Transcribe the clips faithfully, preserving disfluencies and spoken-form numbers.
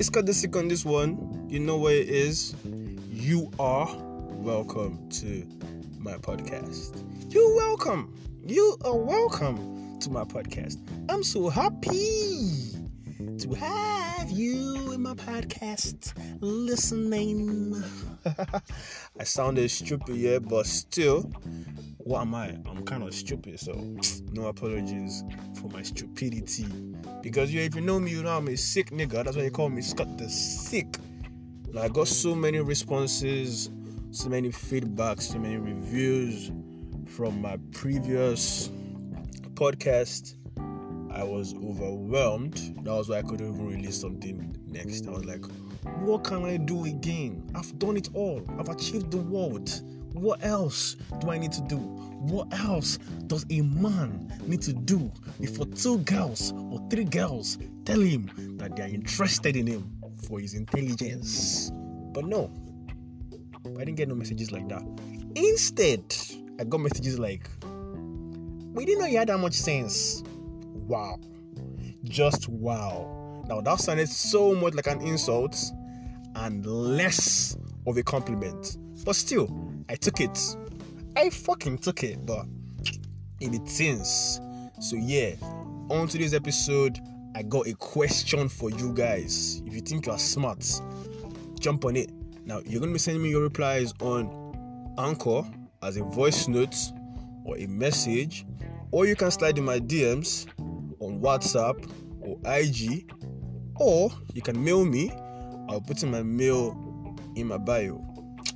It's got the sick on this one. You know where it is. You are welcome to my podcast. You're welcome. You are welcome to my podcast. I'm so happy to have you in my podcast listening. I sounded stupid, yeah, but still, what am I? I'm kind of stupid, so no apologies for my stupidity. Because yeah, if you know me, you know I'm a sick nigga. That's why you call me Scott the Sick. Like, I got so many responses, so many feedbacks, so many reviews from my previous podcast. I was overwhelmed. That was why I couldn't even release something next. I was like, what can I do again? I've done it all. I've achieved the world. What else do I need to do? What else does a man need to do before two girls or three girls tell him that they are interested in him for his intelligence? But no, I didn't get no messages like that. Instead, I got messages like, we didn't know you had that much sense. Wow. Just wow. Now that sounded so much like an insult and less of a compliment. But still, I took it. I fucking took it, but in the teens. So yeah, on today's episode, I got a question for you guys. If you think you are smart, jump on it. Now, you're going to be sending me your replies on Anchor as a voice note or a message. Or you can slide in my D Ms on WhatsApp or I G, or you can mail me. I'll put in my mail in my bio.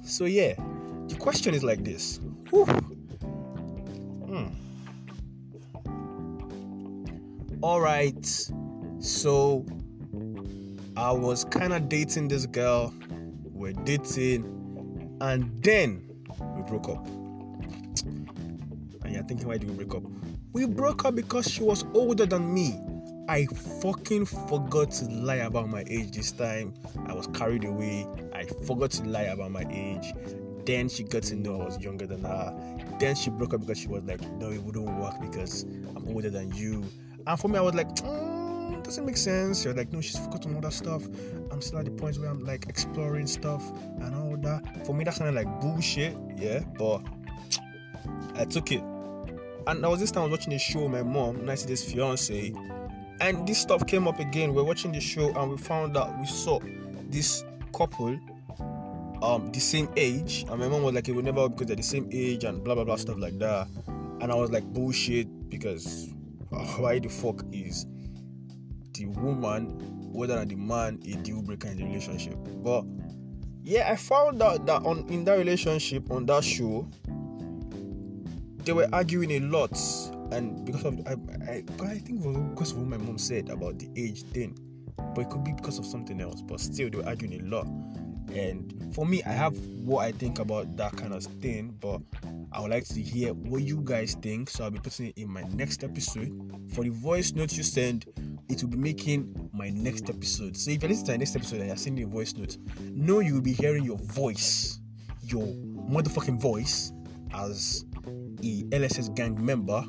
So yeah, the question is like this. Mm. Alright, so I was kind of dating this girl. We're dating, and then we broke up. And you're thinking, why did we break up? We broke up because she was older than me. I fucking forgot to lie about my age this time. I was carried away. I forgot to lie about my age. Then she got to know I was younger than her. Then she broke up because she was like, no, it wouldn't work because I'm older than you. And for me, I was like, mm, doesn't make sense. She was like, no, she's focused on all that stuff. I'm still at the point where I'm like exploring stuff and all that. For me, that sounded like bullshit. Yeah, but I took it. And I was this time I was watching a show with my mom, and I see this fiance, and this stuff came up again. We're watching the show, and we found out we saw this couple, um, the same age. And my mom was like, "It will never because they're the same age," and blah blah blah stuff like that. And I was like, "Bullshit!" Because oh, why the fuck is the woman, whether or the man, a deal breaker in the relationship? But yeah, I found out that on in that relationship on that show, they were arguing a lot, and because of I, I, I think it was because of what my mom said about the age thing, but it could be because of something else. But still, they were arguing a lot. And for me, I have what I think about that kind of thing, but I would like to hear what you guys think. So I'll be putting it in my next episode. For the voice notes you send, it will be making my next episode. So if you listen to the next episode and you're sending a voice note, know you will be hearing your voice, your motherfucking voice, as L S S gang member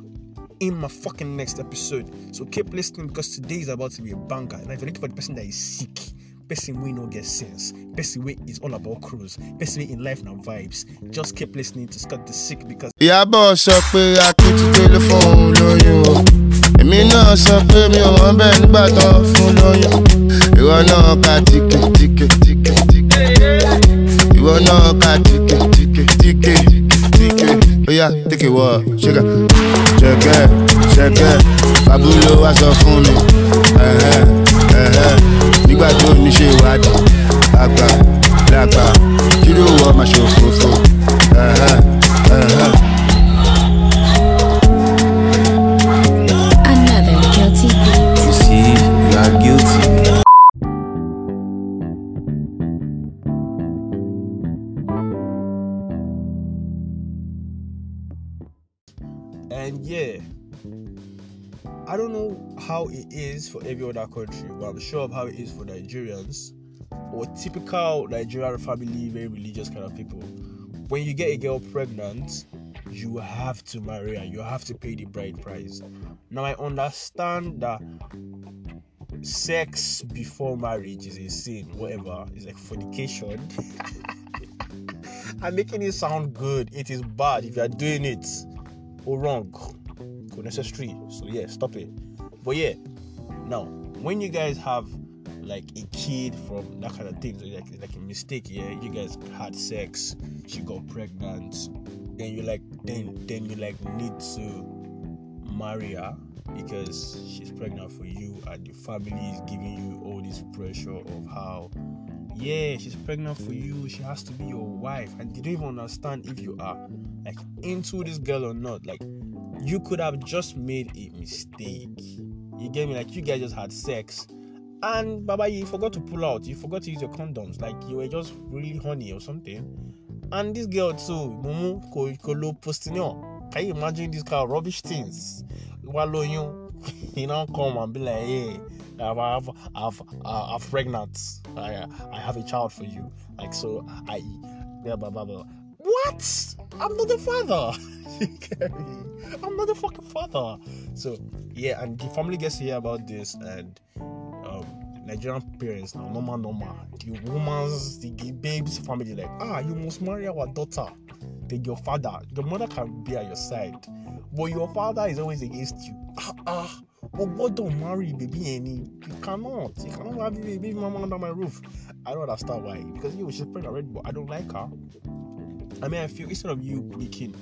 in my fucking next episode. So keep listening, because today is about to be a banger. And if you're looking for the person that is sick, person we no get sense, person we is all about cruise, person we in life now vibes, just keep listening to Scott the Sick, because yeah, boss up with I could telephone low you. Me no so pay me on bend but off low you. You are not tick tick tick tick. You are not tick tick tick tick. Oh yeah, take it what? Check it, check it, check it. Fabulo was a phone. Eh eh. Nigga told me she was blacker, blacker. You do what my show for so. Eh eh eh. Another guilty beat. You see, you are guilty. And yeah, I don't know how it is for every other country, but I'm sure of how it is for Nigerians or typical Nigerian family, very religious kind of people. When you get a girl pregnant, you have to marry her, you have to pay the bride price. Now I understand that sex before marriage is a sin, whatever. It's like fornication. I'm making it sound good. It is bad if you are doing it or wrong, unnecessary. So yeah, stop it. But yeah, now when you guys have like a kid from that kind of thing, so like like a mistake. Yeah, you guys had sex, she got pregnant, then you like then then you like need to marry her because she's pregnant for you, and the family is giving you all this pressure of how, yeah, she's pregnant for you, she has to be your wife, and they don't even understand if you are like into this girl or not. Like, you could have just made a mistake. You get me? Like, you guys just had sex, and Baba, you forgot to pull out. You forgot to use your condoms. Like, you were just really horny or something. And this girl too, Mumu Kolo Postinio. Can you imagine these kind of rubbish things? You you don't come and be like, hey, I've I've I've, I've pregnant. I I have a child for you. Like, so I blah blah blah blah. What? I'm not the father. You get me? I'm not the fucking father. So yeah, and the family gets to hear about this, and um, Nigerian parents now, normal, normal. The woman's, the baby's family, like, ah, you must marry our daughter. Then your father, your mother can be at your side, but your father is always against you. Ah, ah. Oh, God, don't marry baby any. You cannot. You cannot have baby, baby mama under my roof. I don't understand why. Because you, she's pregnant already, but I don't like her. I mean, I feel instead of you making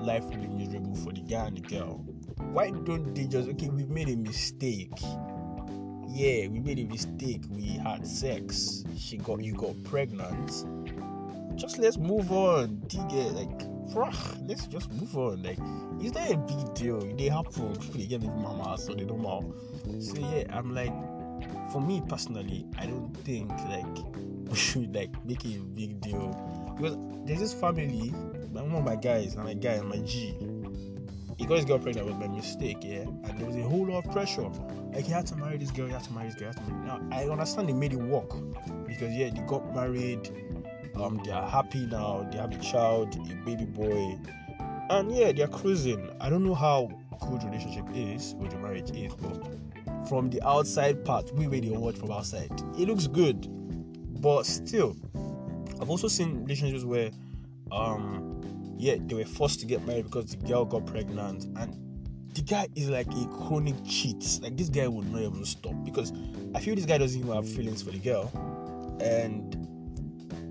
life really miserable for the guy and the girl, why don't they just, okay, we made a mistake. Yeah, we made a mistake. We had sex. She got, you got pregnant. Just let's move on. Digga, like, let's just move on. Like, it's not a big deal. They happen. They get with mama, so they don't know. So yeah, I'm like, for me personally, I don't think like we should like make it a big deal. Because there's this family, one of my guys, and my guy, my G, he got his girl pregnant with my mistake, yeah, and there was a whole lot of pressure. Like, he had to marry this girl, he had to marry this girl, he had to marry. Now, I understand they made it work, because yeah, they got married, um, they are happy now, they have a child, a baby boy, and yeah, they are cruising. I don't know how good relationship is, or the marriage is, but from the outside part, we made the award from outside. It looks good, but still, I've also seen relationships where, um, yeah, they were forced to get married because the girl got pregnant, and the guy is like a chronic cheat. Like, this guy would not even stop, because I feel this guy doesn't even have feelings for the girl, and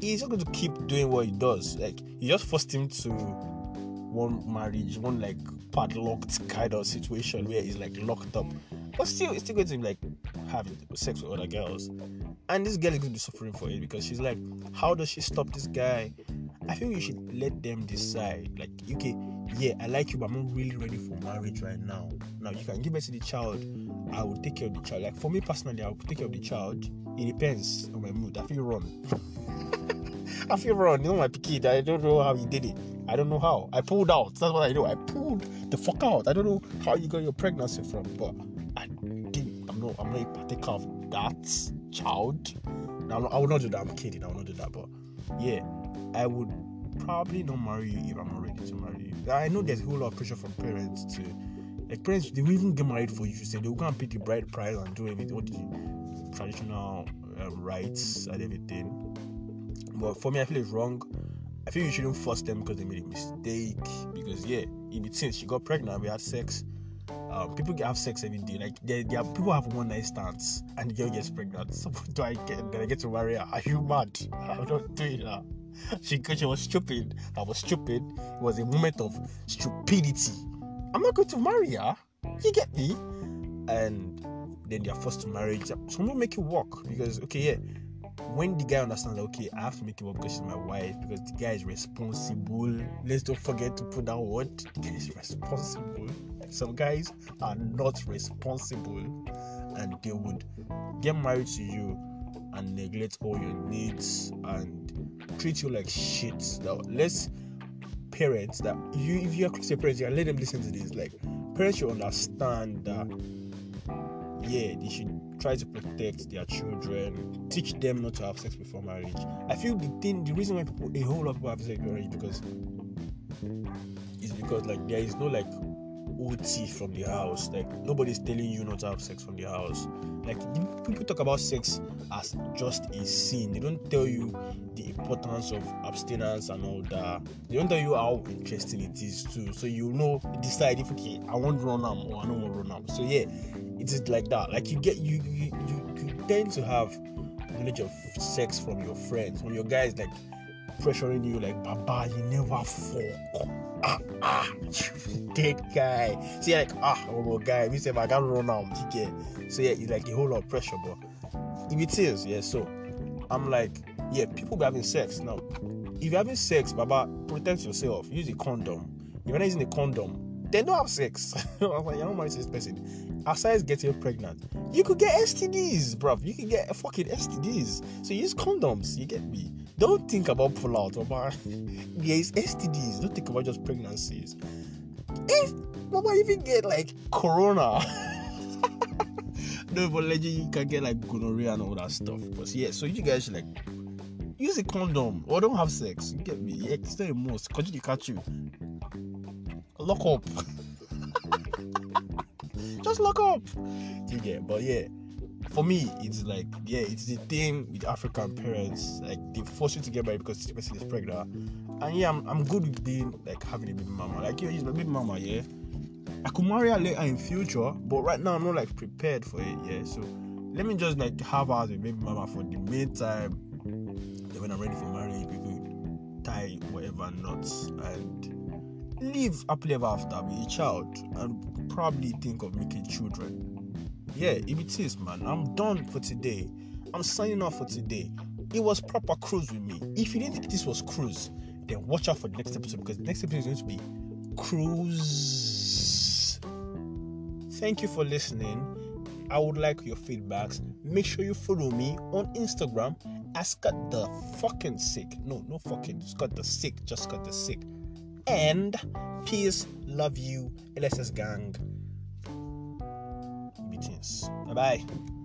he's not going to keep doing what he does. Like, you just forced him to one marriage, one like padlocked kind of situation where he's like locked up, but still, it's still going to be like having sex with other girls. And this girl is going to be suffering for it, because she's like, how does she stop this guy? I think you should let them decide. Like, okay, yeah, I like you, but I'm not really ready for marriage right now. Now, you can give birth to the child. I will take care of the child. Like, for me personally, I will take care of the child. It depends on my mood. I feel wrong. I feel wrong. You know, my kid, I don't know how he did it. I don't know how. I pulled out. That's what I know. I pulled the fuck out. I don't know how you got your pregnancy from, but I didn't. I'm not, I'm not a partaker of that child. Now, I would not do that. I'm kidding. I would not do that. But yeah, I would probably not marry you if I'm not ready to marry you. I know there's a whole lot of pressure from parents to, like, parents, they will even get married for you. So they will go and pay the bride price and do everything, all the traditional uh, rites and everything. But for me, I feel it's wrong. I feel you shouldn't force them because they made a mistake. Because yeah, in between, she got pregnant, we had sex. Um, people have sex every day. Like, there, there are people have one night stands, and the girl gets pregnant. So do I get? Then I get to marry her? Are you mad? I'm not doing that. She, she was stupid. I was stupid. It was a moment of stupidity. I'm not going to marry her. You get me? And then they are forced to marry. So I'm gonna make it work, because okay, yeah. When the guy understands, okay, I have to make it work because she's my wife. Because the guy is responsible. Let's don't forget to put that word. The guy is responsible. Some guys are not responsible, and they would get married to you and neglect all your needs and treat you like shit. Now, let's parents that you, if you are Christian parents, you let them listen to this. Like, parents should understand that, yeah, they should try to protect their children, teach them not to have sex before marriage. I feel the thing, the reason why people, a whole lot of people have sex before marriage, because is because like there is no like O T from the house. Like, nobody's telling you not to have sex from the house. Like, people talk about sex as just a sin. They don't tell you the importance of abstinence and all that. They don't tell you how interesting it is too. So you know, decide if, okay, I won't run am or I don't want to run am. So yeah, it is like that. Like, you get you you, you you tend to have knowledge of sex from your friends. When your guy is like pressuring you, like, Baba, you never fuck. Ah, ah, you dead guy. So you're like, ah, oh my guy, we say, I can't run out. So yeah, it's like a whole lot of pressure, but if it is, yeah, so I'm like, yeah, people be having sex. Now, if you're having sex, Baba, protect yourself. Use a condom. If you're not using a condom, then don't have sex. I was like, you're not married to this person. Aside getting pregnant, you could get S T Ds, bruv. You could get fucking S T Ds. So use condoms. You get me? Don't think about pullout, Baba. Yeah, it's S T Ds. Don't think about just pregnancies. If Baba even get like corona, no, but legit, you can get like gonorrhea and all that stuff. But yeah, so you guys should like use a condom or don't have sex. You get me? Yeah, it's not a must. Because you catch you, lock up. Just lock up. You get? But yeah. For me, it's like, yeah, it's the thing with African parents. Like, they force you to get married because the person is pregnant. And yeah, I'm, I'm good with being, like, having a baby mama. Like, yeah, it's my baby mama, yeah. I could marry her later in future, but right now I'm not, like, prepared for it, yeah. So, let me just, like, have her as a baby mama for the meantime. Then when I'm ready for marriage, people tie whatever knots and live happily ever after, be a child, and probably think of making children. Yeah, if it is, man, I'm done for today. I'm signing off for today. It was proper cruise with me. If you didn't think this was cruise, then watch out for the next episode, because the next episode is going to be cruise. Thank you for listening. I would like your feedbacks. Make sure you follow me on Instagram at Scott the fucking sick. No, no fucking Scott the sick. Just Scott the sick. And peace, love you, L S S gang. Bye bye.